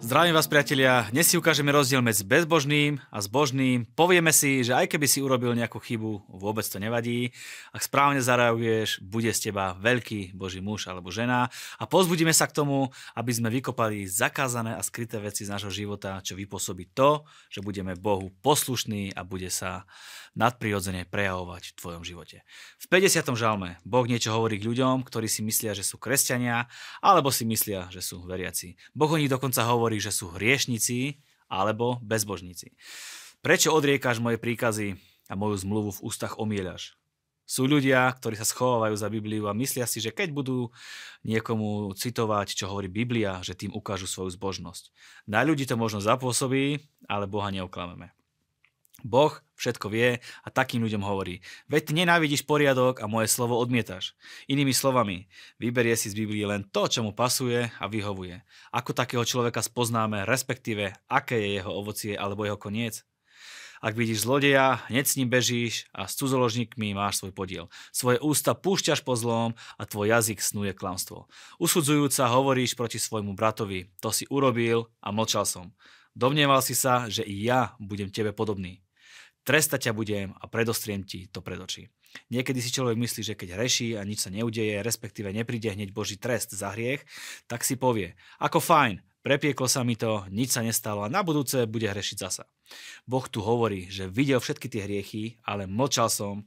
Zdravím vás, priatelia. Dnes si ukážeme rozdiel medzi bezbožným a zbožným. Povieme si, že aj keby si urobil nejakú chybu, vôbec to nevadí. Ak správne zareaguješ, bude z teba veľký Boží muž alebo žena. A pozbudíme sa k tomu, aby sme vykopali zakázané a skryté veci z nášho života, čo vypôsobí to, že budeme Bohu poslušní a bude sa nadprirodzene prejavovať v tvojom živote. V 50. žalme Boh niečo hovorí k ľuďom, ktorí si myslia, že sú kresťania, alebo si myslia, že sú veriaci. Boh o nich dokonca hovorí, že sú hriešnici alebo bezbožníci. Prečo odriekáš moje príkazy a moju zmluvu v ústach omieľaš? Sú ľudia, ktorí sa schovávajú za Bibliu a myslia si, že keď budú niekomu citovať, čo hovorí Biblia, že tým ukážu svoju zbožnosť. Na ľudí to možno zapôsobí, ale Boha neoklameme. Boh všetko vie a takým ľuďom hovorí: veď ty nenávidíš poriadok a moje slovo odmietaš. Inými slovami, vyberie si z Biblie len to, čo mu pasuje a vyhovuje. Ako takého človeka spoznáme, respektíve aké je jeho ovocie alebo jeho koniec? Ak vidíš zlodeja, hneď s ním bežíš a s cudzoložníkmi máš svoj podiel. Svoje ústa púšťaš po zlom a tvoj jazyk snuje klamstvo. Usudzujúca hovoríš proti svojmu bratovi: to si urobil a mlčal som. Domnieval si sa, že i ja budem tebe podobný. Trestať ťa budem a predostriem ti to pred oči. Niekedy si človek myslí, že keď hreší a nič sa neudeje, respektíve nepríde hneď Boží trest za hriech, tak si povie: ako fajn, prepieklo sa mi to, nič sa nestalo a na budúce bude hrešiť zasa. Boh tu hovorí, že videl všetky tie hriechy, ale mlčal som,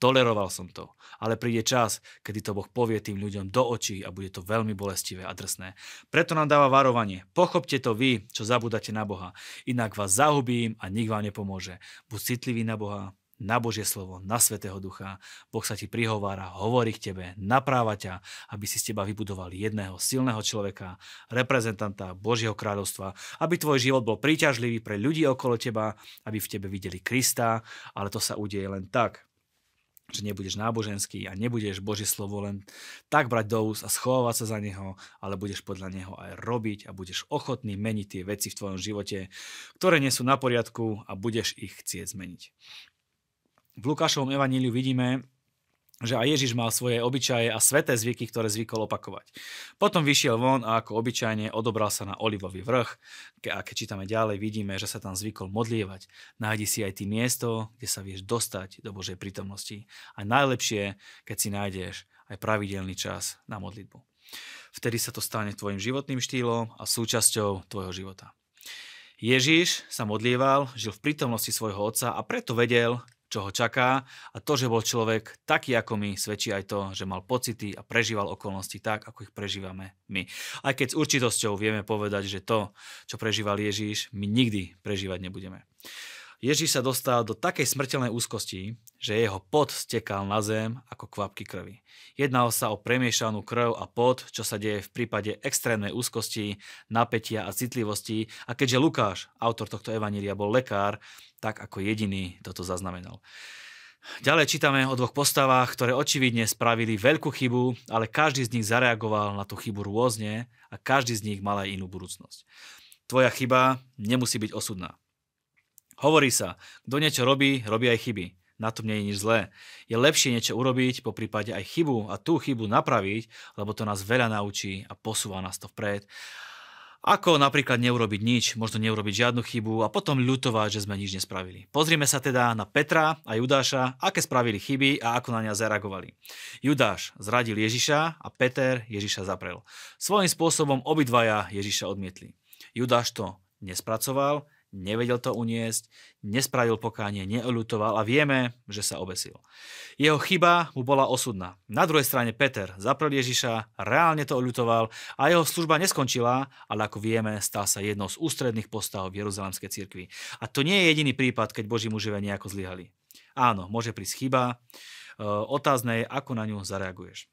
toleroval som to. Ale príde čas, kedy to Boh povie tým ľuďom do očí a bude to veľmi bolestivé a drsné. Preto nám dáva varovanie: pochopte to vy, čo zabudáte na Boha, inak vás zahubím a nik vám nepomôže. Buď citliví na Boha, na Božie slovo, na Svätého Ducha. Boh sa ti prihovára, hovorí k tebe, napráva ťa, aby si z teba vybudoval jedného silného človeka, reprezentanta Božieho kráľovstva, aby tvoj život bol príťažlivý pre ľudí okolo teba, aby v tebe videli Krista, ale to sa udeje len tak, že nebudeš náboženský a nebudeš Božie slovo len tak brať do úst a schovávať sa za neho, ale budeš podľa neho aj robiť a budeš ochotný meniť tie veci v tvojom živote, ktoré nie sú na poriadku, a budeš ich chcieť zmeniť. V Lukášovom evaníliu vidíme, že aj Ježiš mal svoje obyčaje a sväté zvyky, ktoré zvykol opakovať. Potom vyšiel von a ako obyčajne odobral sa na olivový vrch, a keď čítame ďalej, vidíme, že sa tam zvykol modlievať. Nájdi si aj ty miesto, kde sa vieš dostať do Božej prítomnosti. A najlepšie, keď si nájdeš aj pravidelný čas na modlitbu. Vtedy sa to stane tvojim životným štýlom a súčasťou tvojho života. Ježiš sa modlieval, žil v prítomnosti svojho Otca a preto vedel, čo ho čaká, a to, že bol človek taký ako my, svedčí aj to, že mal pocity a prežíval okolnosti tak, ako ich prežívame my. Aj keď s určitosťou vieme povedať, že to, čo prežíval Ježíš, my nikdy prežívať nebudeme. Ježíš sa dostal do takej smrteľnej úzkosti, že jeho pot stekal na zem ako kvapky krvi. Jednalo sa o premiešanú krv a pot, čo sa deje v prípade extrémnej úzkosti, napätia a citlivosti. A keďže Lukáš, autor tohto evanília, bol lekár, tak ako jediný toto zaznamenal. Ďalej čítame o dvoch postavách, ktoré očividne spravili veľkú chybu, ale každý z nich zareagoval na tú chybu rôzne a každý z nich mal aj inú budúcnosť. Tvoja chyba nemusí byť osudná. Hovorí sa, kto niečo robí, robí aj chyby. Na tom nie je nič zlé. Je lepšie niečo urobiť, poprípade aj chybu, a tú chybu napraviť, lebo to nás veľa naučí a posúva nás to vpred. Ako napríklad neurobiť nič, možno neurobiť žiadnu chybu a potom ľutovať, že sme nič nespravili. Pozrime sa teda na Petra a Judáša, aké spravili chyby a ako na ňa zareagovali. Judáš zradil Ježiša a Peter Ježiša zaprel. Svojím spôsobom obidvaja Ježiša odmietli. Judáš to nespracoval, nevedel to uniesť, nespravil pokánie, neľutoval a vieme, že sa obesil. Jeho chyba mu bola osudná. Na druhej strane Peter zaprel Ježiša, reálne to oľutoval a jeho služba neskončila, ale ako vieme, stal sa jednou z ústredných postav v Jeruzalemskej cirkvi. A to nie je jediný prípad, keď Boží mužovia nejako zlyhali. Áno, môže prísť chyba, otázne je, ako na ňu zareaguješ.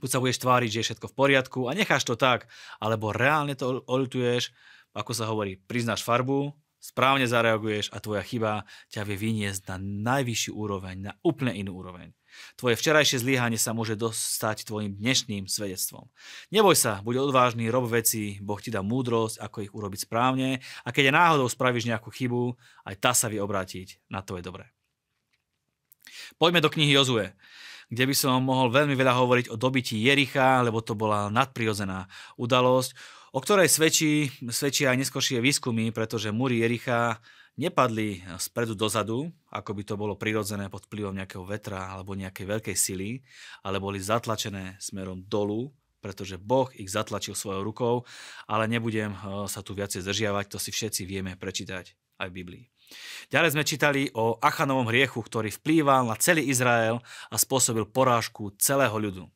Buď sa budeš tváriť, že je všetko v poriadku a necháš to tak, alebo reálne to oľutuješ. Ako sa hovorí, priznáš farbu, správne zareaguješ a tvoja chyba ťa vie vyniesť na najvyššiu úroveň, na úplne inú úroveň. Tvoje včerajšie zlyhanie sa môže dostať tvojim dnešným svedectvom. Neboj sa, buď odvážny, rob veci, Boh ti dá múdrosť, ako ich urobiť správne, a keď aj náhodou spravíš nejakú chybu, aj tá sa vie obrátiť na tvoje dobré. Poďme do knihy Jozue, kde by som mohol veľmi veľa hovoriť o dobití Jericha, lebo to bola nadprirodzená udalosť, o ktorej svedčia aj neskoršie výskumy, pretože múry Jericha nepadli spredu dozadu, ako by to bolo prirodzené pod vplyvom nejakého vetra alebo nejakej veľkej sily, ale boli zatlačené smerom dolu, pretože Boh ich zatlačil svojou rukou, ale nebudem sa tu viacej zdržiavať, to si všetci vieme prečítať aj v Biblii. Ďalej sme čítali o Achanovom hriechu, ktorý vplýval na celý Izrael a spôsobil porážku celého ľudu.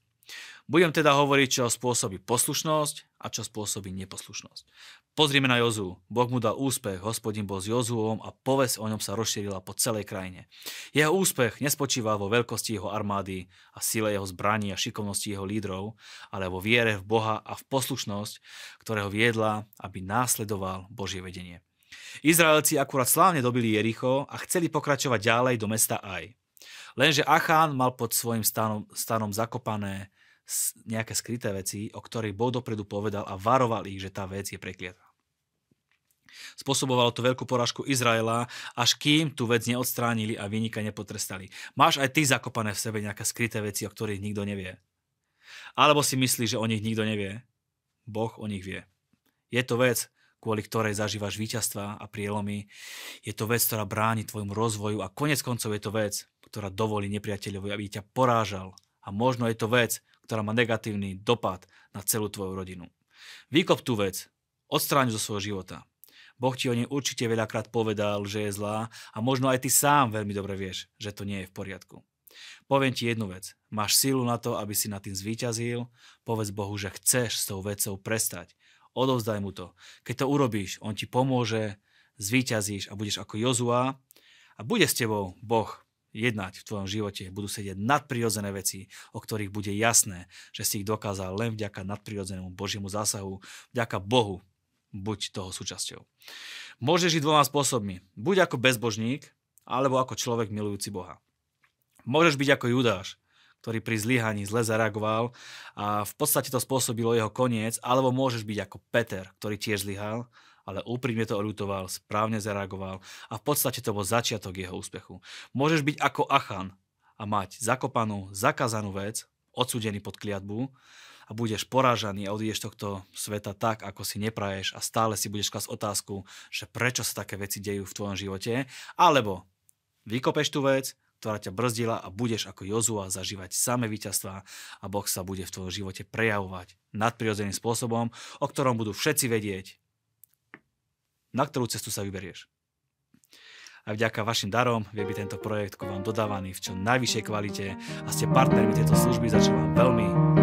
Budem teda hovoriť, čo spôsobí poslušnosť a čo spôsobí neposlušnosť. Pozrime na Jozú. Boh mu dal úspech, Hospodin bol s Jozúom a povesť o ňom sa rozšírila po celej krajine. Jeho úspech nespočíval vo veľkosti jeho armády a sile jeho zbraní a šikovnosti jeho lídrov, ale vo viere v Boha a v poslušnosť, ktorého viedla, aby následoval Božie vedenie. Izraelci akurát slávne dobili Jericho a chceli pokračovať ďalej do mesta Aj. Lenže Achán mal pod svojim stanom zakopané nejaké skryté veci, o ktorých Boh dopredu povedal a varoval ich, že tá vec je prekliatá. Spôsobovalo to veľkú porážku Izraela, až kým tú vec neodstránili a vinníka nepotrestali. Máš aj ty zakopané v sebe nejaké skryté veci, o ktorých nikto nevie? Alebo si myslíš, že o nich nikto nevie? Boh o nich vie. Je to vec, kvôli ktorej zažívaš víťazstva a prielomy. Je to vec, ktorá bráni tvojmu rozvoju a konec koncov je to vec, ktorá dovolí nepriateľovi, aby ťa porážal. A možno je to vec, ktorá má negatívny dopad na celú tvoju rodinu. Vykop tú vec, odstráň zo svojho života. Boh ti o nej určite veľakrát povedal, že je zlá a možno aj ty sám veľmi dobre vieš, že to nie je v poriadku. Poviem ti jednu vec. Máš sílu na to, aby si nad tým zvíťazil. Povedz Bohu, že chceš s tou vecou prestať. Odovzdaj mu to. Keď to urobíš, on ti pomôže, zvíťazíš a budeš ako Jozua a bude s tebou Boh jednať v tvojom živote. Budú sedieť nadprirodzené veci, o ktorých bude jasné, že si ich dokázal len vďaka nadprirodzenému Božiemu zásahu, vďaka Bohu. Buď toho súčasťou. Môžeš žiť dvoma spôsobmi. Buď ako bezbožník, alebo ako človek milujúci Boha. Môžeš byť ako Judáš, ktorý pri zlyhaní zle zareagoval a v podstate to spôsobilo jeho koniec, alebo môžeš byť ako Peter, ktorý tiež zlyhal, ale úprimne to oľutoval, správne zareagoval a v podstate to bol začiatok jeho úspechu. Môžeš byť ako Achan a mať zakopanú, zakázanú vec, odsudený pod kliatbu, a budeš porážaný a odídeš tohto sveta tak, ako si nepraješ a stále si budeš klasť otázku, že prečo sa také veci dejú v tvojom živote, alebo vykopeš tú vec, ktorá ťa brzdila a budeš ako Jozua zažívať samé víťazstvá a Boh sa bude v tvojom živote prejavovať nadprirodzeným spôsobom, o ktorom budú všetci vedieť, na ktorú cestu sa vyberieš. A vďaka vašim darom vie byť tento projekt vám dodávaný v čo najvyššej kvalite a ste partnermi tejto služby, za čo vám veľmi